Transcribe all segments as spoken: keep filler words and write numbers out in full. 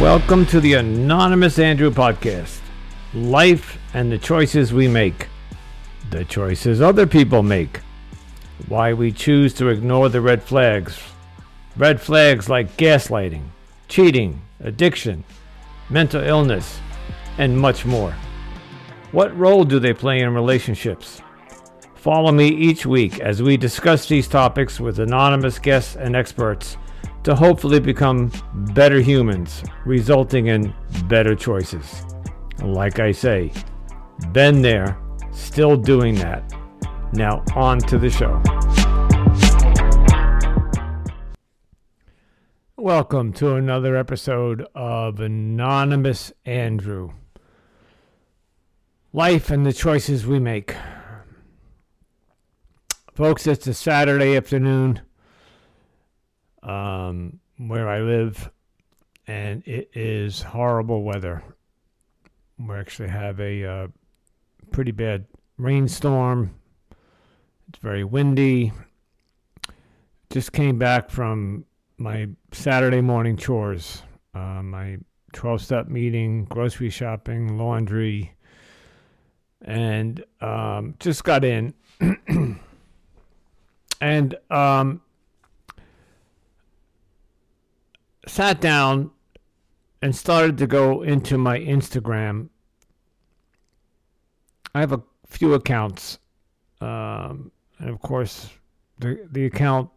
Welcome to the Anonymous Andrew Podcast. Life and the choices we make. The choices other people make. Why we choose to ignore the red flags. Red flags like gaslighting, cheating, addiction, mental illness, and much more. What role do they play in relationships? Follow me each week as we discuss these topics with anonymous guests and experts to hopefully become better humans, resulting in better choices. Like I say, been there, still doing that. Now on to the show. Welcome to another episode of Anonymous Andrew. Life and the choices we make. Folks, it's a Saturday afternoon um, where I live, and it is horrible weather. We actually have a uh, pretty bad rainstorm. It's very windy. Just came back from my Saturday morning chores, uh, my twelve-step meeting, grocery shopping, laundry, and um, just got in. And um, sat down and started to go into my Instagram. I have a few accounts. Um, and of course, the, the account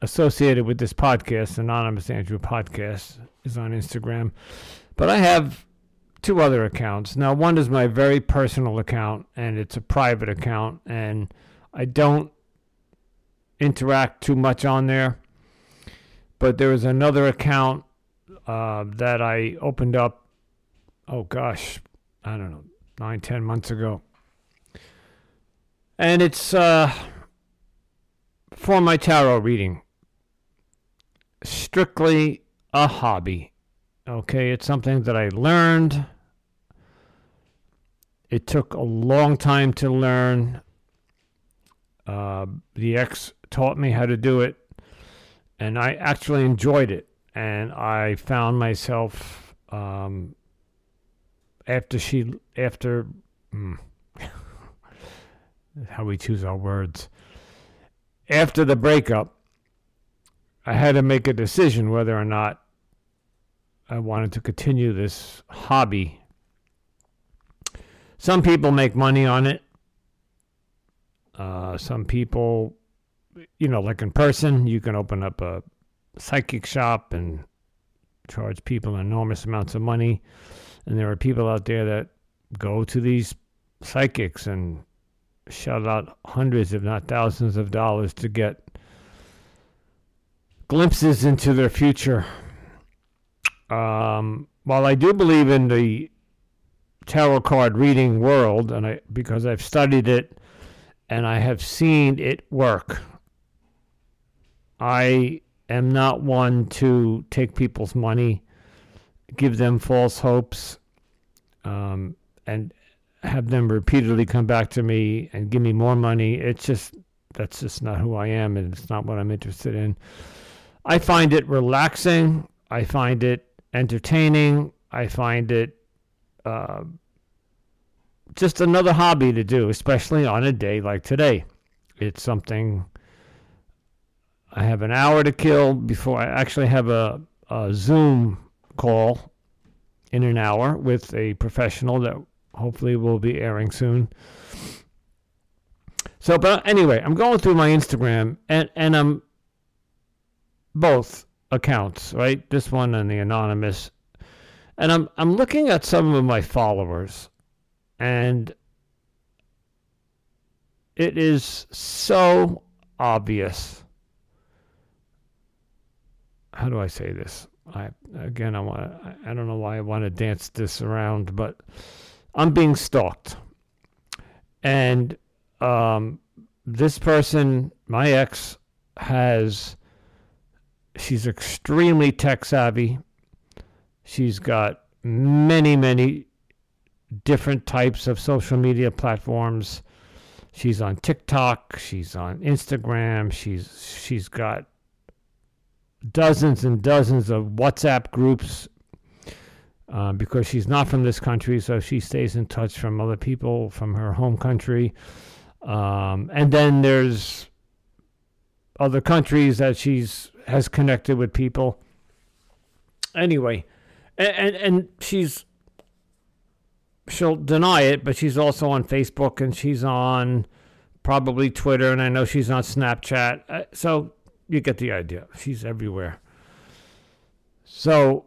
associated with this podcast, Anonymous Andrew Podcast, is on Instagram. But I have two other accounts. Now, one is my very personal account, and it's a private account. And I don't interact too much on there, but there was another account uh, that I opened up, oh gosh, I don't know, nine, ten months ago, and it's uh, for my tarot reading. Strictly a hobby, okay? It's something that I learned. It took a long time to learn. Uh, the ex taught me how to do it, and I actually enjoyed it. And I found myself um, after she, after mm, how we choose our words. After the breakup, I had to make a decision whether or not I wanted to continue this hobby. Some people make money on it. Uh, some people, you know, like in person, you can open up a psychic shop and charge people enormous amounts of money. And there are people out there that go to these psychics and shell out hundreds, if not thousands of dollars to get glimpses into their future. Um, while I do believe in the tarot card reading world, and I because I've studied it, and I have seen it work. I am not one to take people's money, give them false hopes, um, and have them repeatedly come back to me and give me more money. It's just, that's just not who I am, and it's not what I'm interested in. I find it relaxing. I find it entertaining. I find it uh, just another hobby to do, especially on a day like today. It's something I have an hour to kill before I actually have a, a Zoom call in an hour with a professional that hopefully will be airing soon. So, but anyway, I'm going through my Instagram and, and I'm both accounts, right? This one and the anonymous. And I'm I'm looking at some of my followers. And it is so obvious. How do I say this? I again, I want. I don't know why I want to dance this around, but I'm being stalked. And um, this person, my ex, has. She's extremely tech savvy. She's got many, many. different types of social media platforms. She's on TikTok, she's on Instagram, she's she's got dozens and dozens of WhatsApp groups uh, because she's not from this country, so she stays in touch from other people from her home country. Um, and then there's other countries that she's has connected with people. Anyway, and, and, and she's she'll deny it, but she's also on Facebook, and she's on probably Twitter, and I know she's on Snapchat. Uh, so you get the idea. She's everywhere. So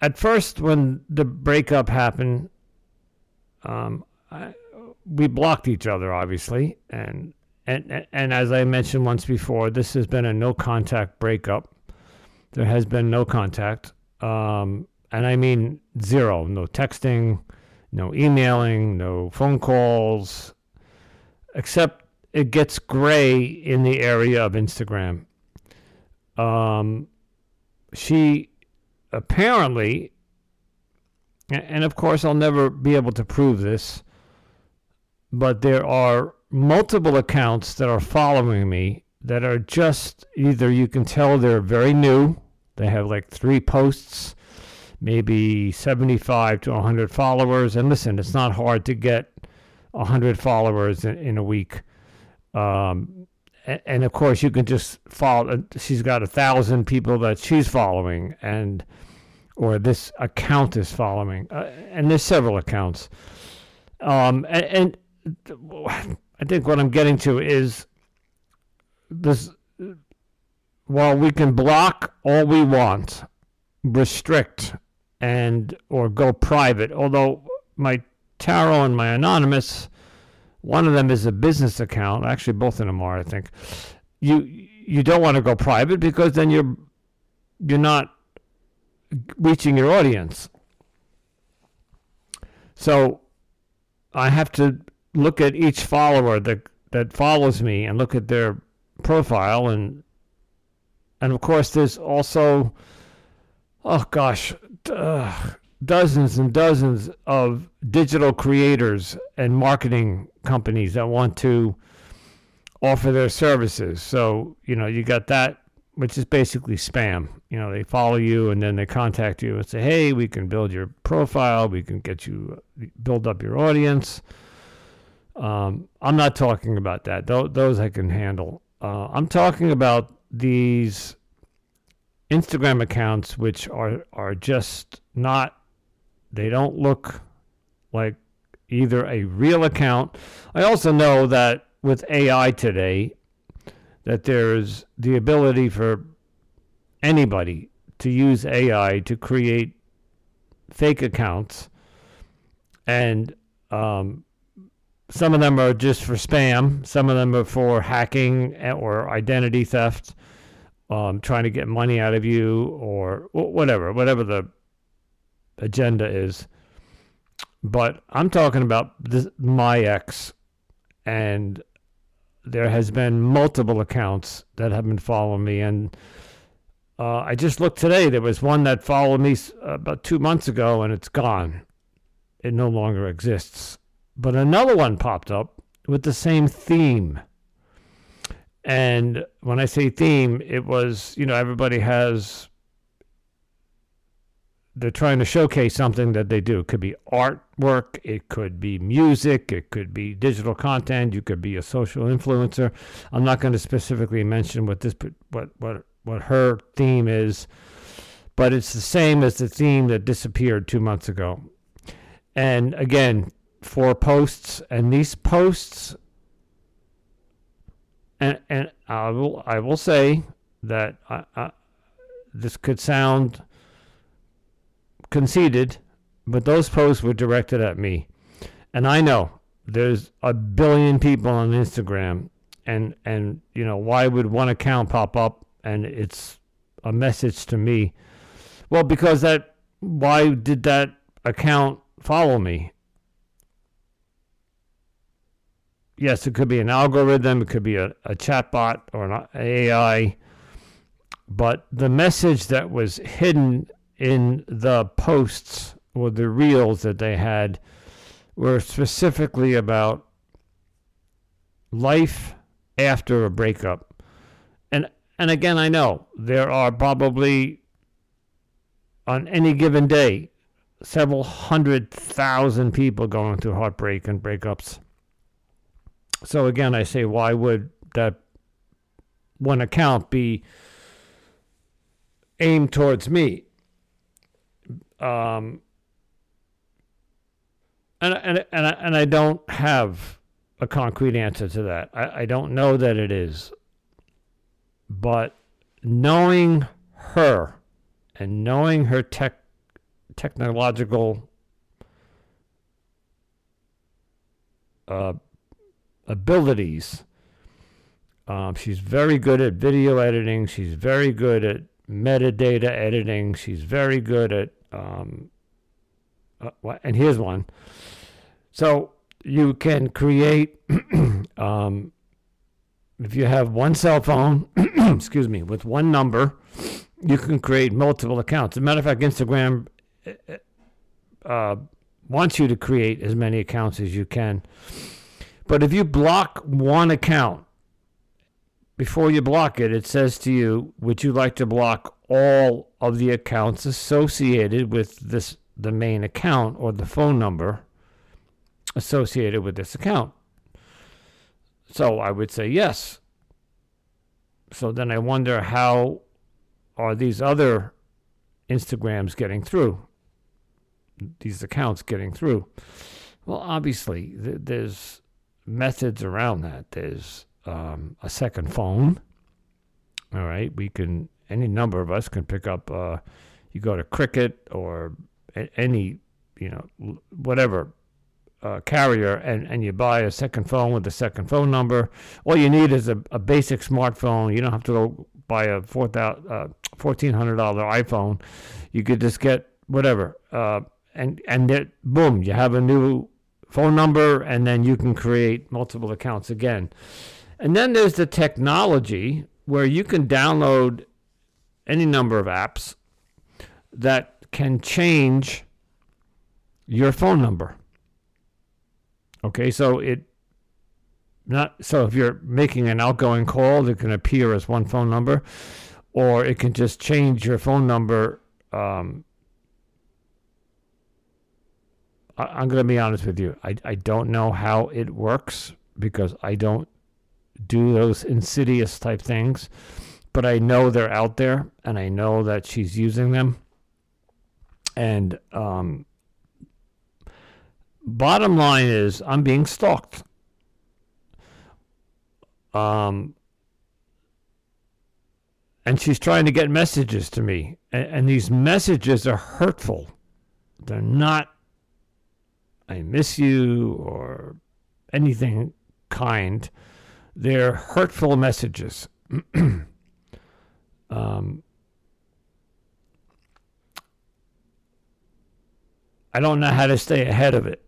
at first, when the breakup happened, um, I, we blocked each other, obviously. And, and, and as I mentioned once before, this has been a no-contact breakup. There has been no contact. Um, and I mean zero. No texting, no emailing, no phone calls, except it gets gray in the area of Instagram. Um, she apparently, and of course I'll never be able to prove this, but there are multiple accounts that are following me that are just either, you can tell they're very new. They have like three posts, maybe seventy-five to one hundred followers. And listen, it's not hard to get one hundred followers in, in a week. Um, And, of course, you can just follow. She's got a thousand people that she's following, and or this account is following. Uh, and there's several accounts. Um, and, and I think what I'm getting to is this. While we can block all we want, restrict, and or go private, although my tarot and my anonymous, one of them is a business account. Actually, both of them are, I think. You you don't want to go private because then you're you're not reaching your audience. So I have to look at each follower that that follows me and look at their profile. And, and of course, there's also, oh gosh, ugh, dozens and dozens of digital creators and marketing companies that want to offer their services. So, you know, you got that, which is basically spam. You know, they follow you and then they contact you and say, hey, we can build your profile. We can get you, build up your audience. Um, I'm not talking about that. Th- those I can handle. Uh, I'm talking about these Instagram accounts, which are, are just not, they don't look like either a real account. I also know that with A I today, that there is the ability for anybody to use A I to create fake accounts. And um, some of them are just for spam. Some of them are for hacking or identity theft, um, trying to get money out of you or whatever, whatever the agenda is. But I'm talking about this, my ex, and there has been multiple accounts that have been following me. And uh, I just looked today. There was one that followed me about two months ago, and it's gone. It no longer exists. But another one popped up with the same theme. And when I say theme, it was, you know, everybody has, they're trying to showcase something that they do. It could be artwork. It could be music. It could be digital content. You could be a social influencer. I'm not going to specifically mention what this, what what what her theme is, but it's the same as the theme that disappeared two months ago. And again, four posts. And these posts, and and I will I will say that I, I, this could sound conceded, but those posts were directed at me. And I know there's a billion people on Instagram, and and you know, why would one account pop up and it's a message to me? Well, because that, why did that account follow me? Yes, it could be an algorithm, it could be a, a chatbot or an A I, but the message that was hidden in the posts or the reels that they had were specifically about life after a breakup. And and again, I know there are probably on any given day, several hundred thousand people going through heartbreak and breakups. So again, I say, why would that one account be aimed towards me? Um, and and and I, and I don't have a concrete answer to that. I, I don't know that it is, but knowing her and knowing her tech technological uh, abilities. Um, she's very good at video editing. She's very good at metadata editing. She's very good at, um, uh, and here's one. So you can create, um, if you have one cell phone, excuse me, with one number, you can create multiple accounts. As a matter of fact, Instagram uh, wants you to create as many accounts as you can. But if you block one account, before you block it, it says to you, would you like to block all of the accounts associated with this, the main account or the phone number associated with this account? So I would say yes. So then I wonder, how are these other Instagrams getting through? These accounts getting through? Well, obviously, th- there's methods around that. There's Um, a second phone. All right, we can, any number of us can pick up, uh, you go to Cricket or a, any, you know, whatever uh, carrier, and, and you buy a second phone with a second phone number. All you need is a, a basic smartphone. You don't have to go buy a four thousand, uh, fourteen hundred dollars iPhone. You could just get whatever. Uh, and, and it, boom, you have a new phone number, and then you can create multiple accounts again. And then there's the technology where you can download any number of apps that can change your phone number. Okay, so it not so if you're making an outgoing call, it can appear as one phone number, or it can just change your phone number. Um, I, I'm going to be honest with you. I, I don't know how it works because I don't do those insidious type things, but I know they're out there, and I know that she's using them. And um, bottom line is, I'm being stalked. Um, and she's trying to get messages to me, and, and these messages are hurtful. They're not, I miss you, or anything kind. They're hurtful messages. um, I don't know how to stay ahead of it.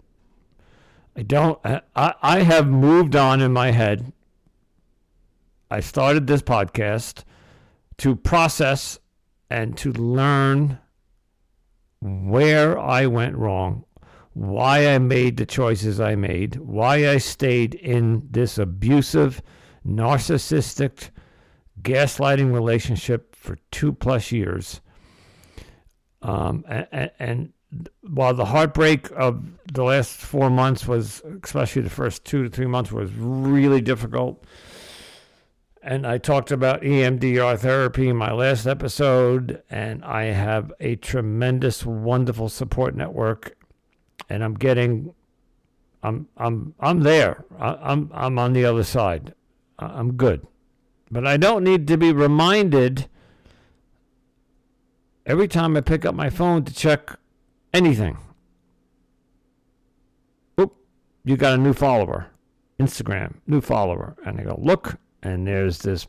I don't. I, I have moved on in my head. I started this podcast to process and to learn where I went wrong, why I made the choices I made, why I stayed in this abusive, narcissistic, gaslighting relationship for two plus years. Um, and, and while the heartbreak of the last four months was, especially the first two to three months, was really difficult. And I talked about E M D R therapy in my last episode, and I have a tremendous, wonderful support network. And I'm getting, I'm I'm I'm there. I'm I'm on the other side. I'm good, but I don't need to be reminded every time I pick up my phone to check anything. Oop, you got a new follower, Instagram, new follower, and I go look, and there's this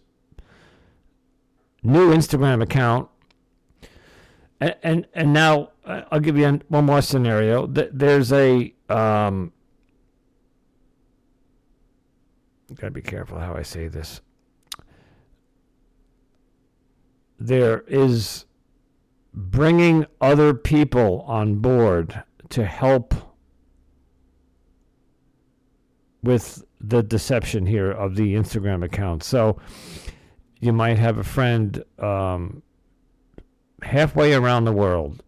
new Instagram account. And, and and now I'll give you one more scenario. There's a um, gotta be careful how I say this. There is bringing other people on board to help with the deception here of the Instagram account. So you might have a friend. Um, halfway around the world,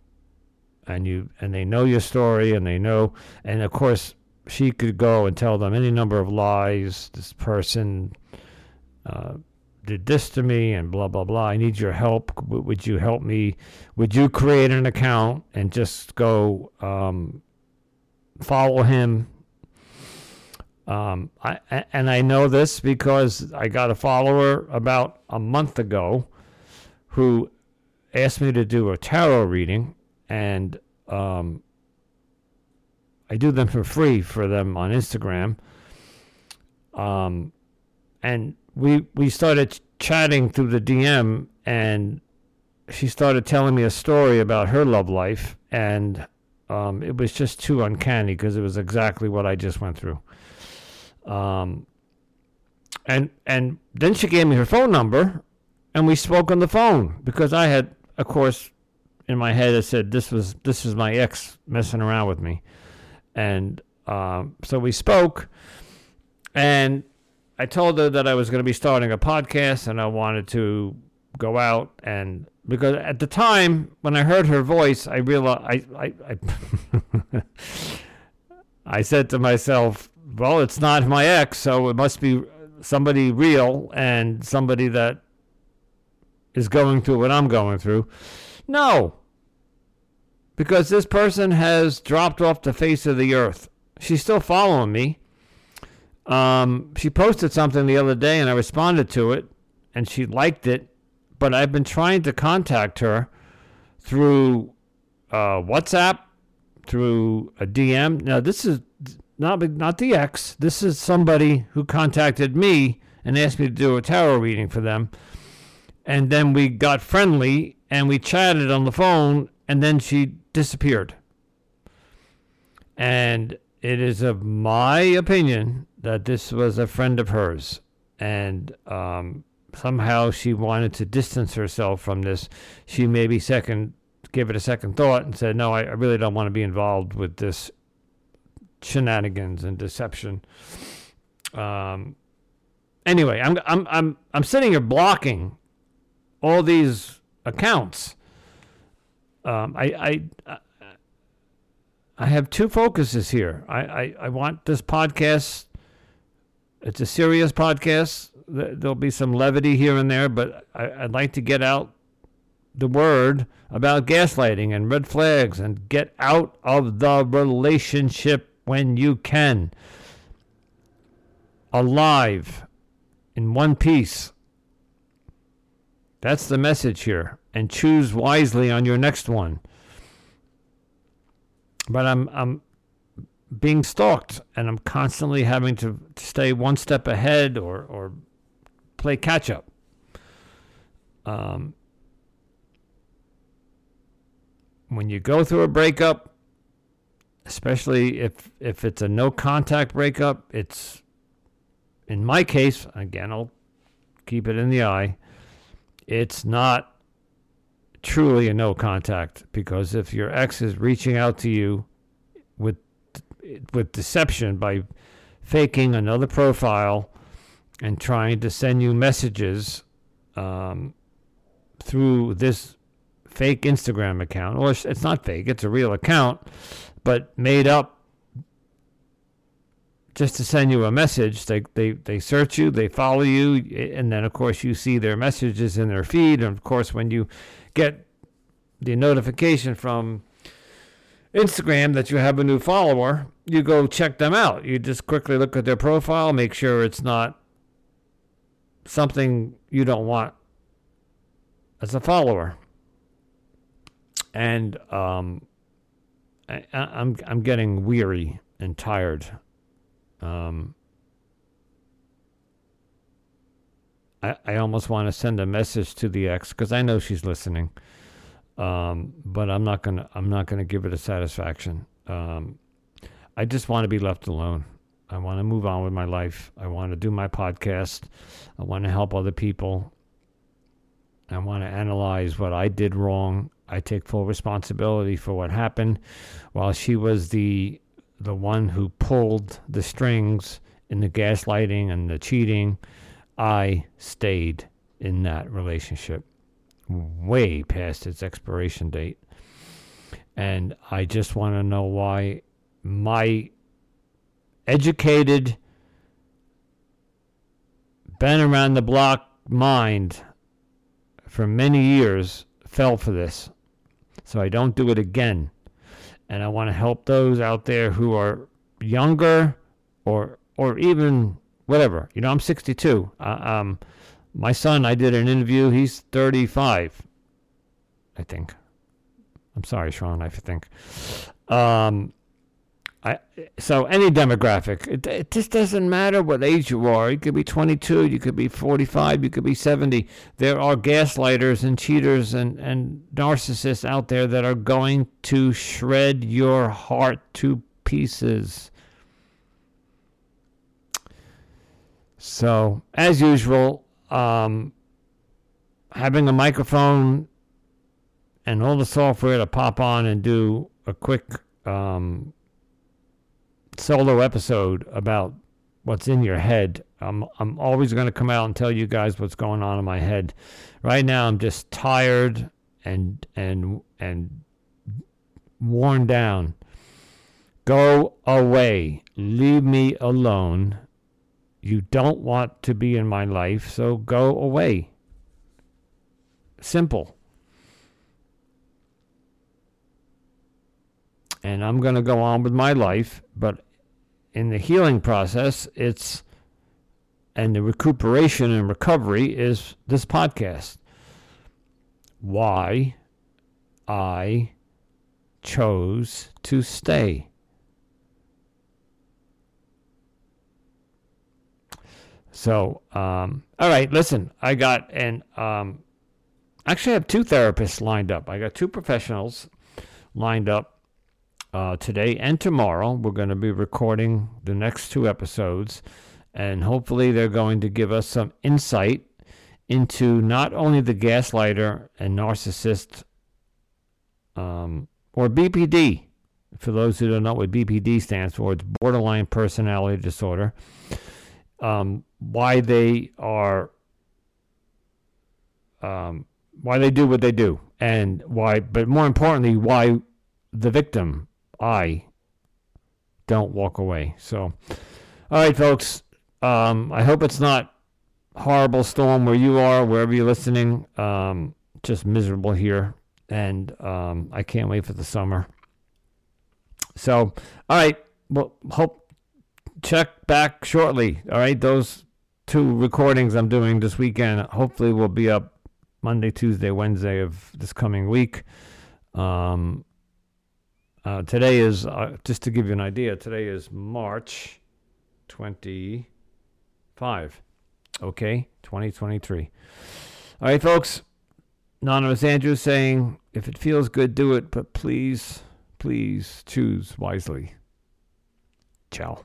and you and they know your story, and they know, and of course she could go and tell them any number of lies. This person uh, did this to me, and blah blah blah. I need your help. Would you help me? Would you create an account and just go um, follow him? Um, I and I know this because I got a follower about a month ago who asked me to do a tarot reading, and um, I do them for free for them on Instagram. Um, and we we started chatting through the D M, and she started telling me a story about her love life, and um, it was just too uncanny because it was exactly what I just went through. Um, and and then she gave me her phone number, and we spoke on the phone because I had, of course, in my head I said this was this is my ex messing around with me, and um, so we spoke, and I told her that I was going to be starting a podcast and I wanted to go out, and because at the time when I heard her voice, I realized I I I, I said to myself, well, it's not my ex, so it must be somebody real and somebody that is going through what I'm going through. No, because this person has dropped off the face of the earth. She's still following me. Um, she posted something the other day, and I responded to it, and she liked it. But I've been trying to contact her through uh, WhatsApp, through a D M. Now, this is... Not not the ex. This is somebody who contacted me and asked me to do a tarot reading for them. And then we got friendly and we chatted on the phone, and then she disappeared. And it is of my opinion that this was a friend of hers. And um, somehow she wanted to distance herself from this. She maybe second gave it a second thought and said, no, I, I really don't want to be involved with this shenanigans and deception. Um, anyway, I'm I'm I'm I'm sitting here blocking all these accounts. Um, I I I have two focuses here. I, I, I want this podcast. It's a serious podcast. There'll be some levity here and there, but I, I'd like to get out the word about gaslighting and red flags, and get out of the relationship when you can, alive, in one piece. That's the message here, and choose wisely on your next one. But I'm I'm being stalked, and I'm constantly having to stay one step ahead or or play catch up. Um, when you go through a breakup, especially if, if it's a no-contact breakup, it's, in my case, again, I'll keep it in the eye, it's not truly a no-contact, because if your ex is reaching out to you with with deception by faking another profile and trying to send you messages um, through this fake Instagram account, or it's not fake, it's a real account, but made up just to send you a message. They, they they search you, they follow you, and then, of course, you see their messages in their feed. And, of course, when you get the notification from Instagram that you have a new follower, you go check them out. You just quickly look at their profile, make sure it's not something you don't want as a follower. And... um I, I'm I'm getting weary and tired. Um, I I almost want to send a message to the ex because I know she's listening, um, but I'm not gonna I'm not gonna give it a satisfaction. Um, I just want to be left alone. I want to move on with my life. I want to do my podcast. I want to help other people. I want to analyze what I did wrong. I take full responsibility for what happened, while she was the the one who pulled the strings in the gaslighting and the cheating. I stayed in that relationship way past its expiration date. And I just want to know why my educated, been around the block mind for many years fell for this. So I don't do it again. And I want to help those out there who are younger or or even whatever. You know, I'm sixty-two. Uh, um, my son, I did an interview. He's thirty-five, I think. I'm sorry, Sean, I think. Um, I so any demographic. It, it just doesn't matter what age you are. You could be twenty-two. You could be forty-five. You could be seventy. There are gaslighters and cheaters and, and narcissists out there that are going to shred your heart to pieces. So, as usual, um, having a microphone and all the software to pop on and do a quick um, solo episode about what's in your head. I'm I'm always going to come out and tell you guys what's going on in my head. Right now, I'm just tired and and and worn down. Go away. Leave me alone. You don't want to be in my life, so go away. Simple. And I'm going to go on with my life, but in the healing process, it's, and the recuperation and recovery is this podcast. Why I chose to stay. So, um, all right, listen, I got an, um, actually I have two therapists lined up. I got two professionals lined up uh, today and tomorrow. We're going to be recording the next two episodes, and hopefully they're going to give us some insight into not only the gaslighter and narcissist um, or B P D. For those who don't know what B P D stands for, it's Borderline Personality Disorder. Um, why they are, um, why they do what they do, and why, but more importantly, why the victim, I, don't walk away. So, all right, folks, um, I hope it's not horrible storm where you are, wherever you're listening, um, just miserable here, and um, I can't wait for the summer. So, all right, well, hope, check back shortly. All right, those two recordings I'm doing this weekend hopefully will be up Monday, Tuesday, Wednesday of this coming week. Um, uh, today is uh, just to give you an idea. Today is March twenty-fifth. Okay, twenty twenty-three. All right, folks. Anonymous Andrew saying, if it feels good, do it, but please, please choose wisely. Ciao.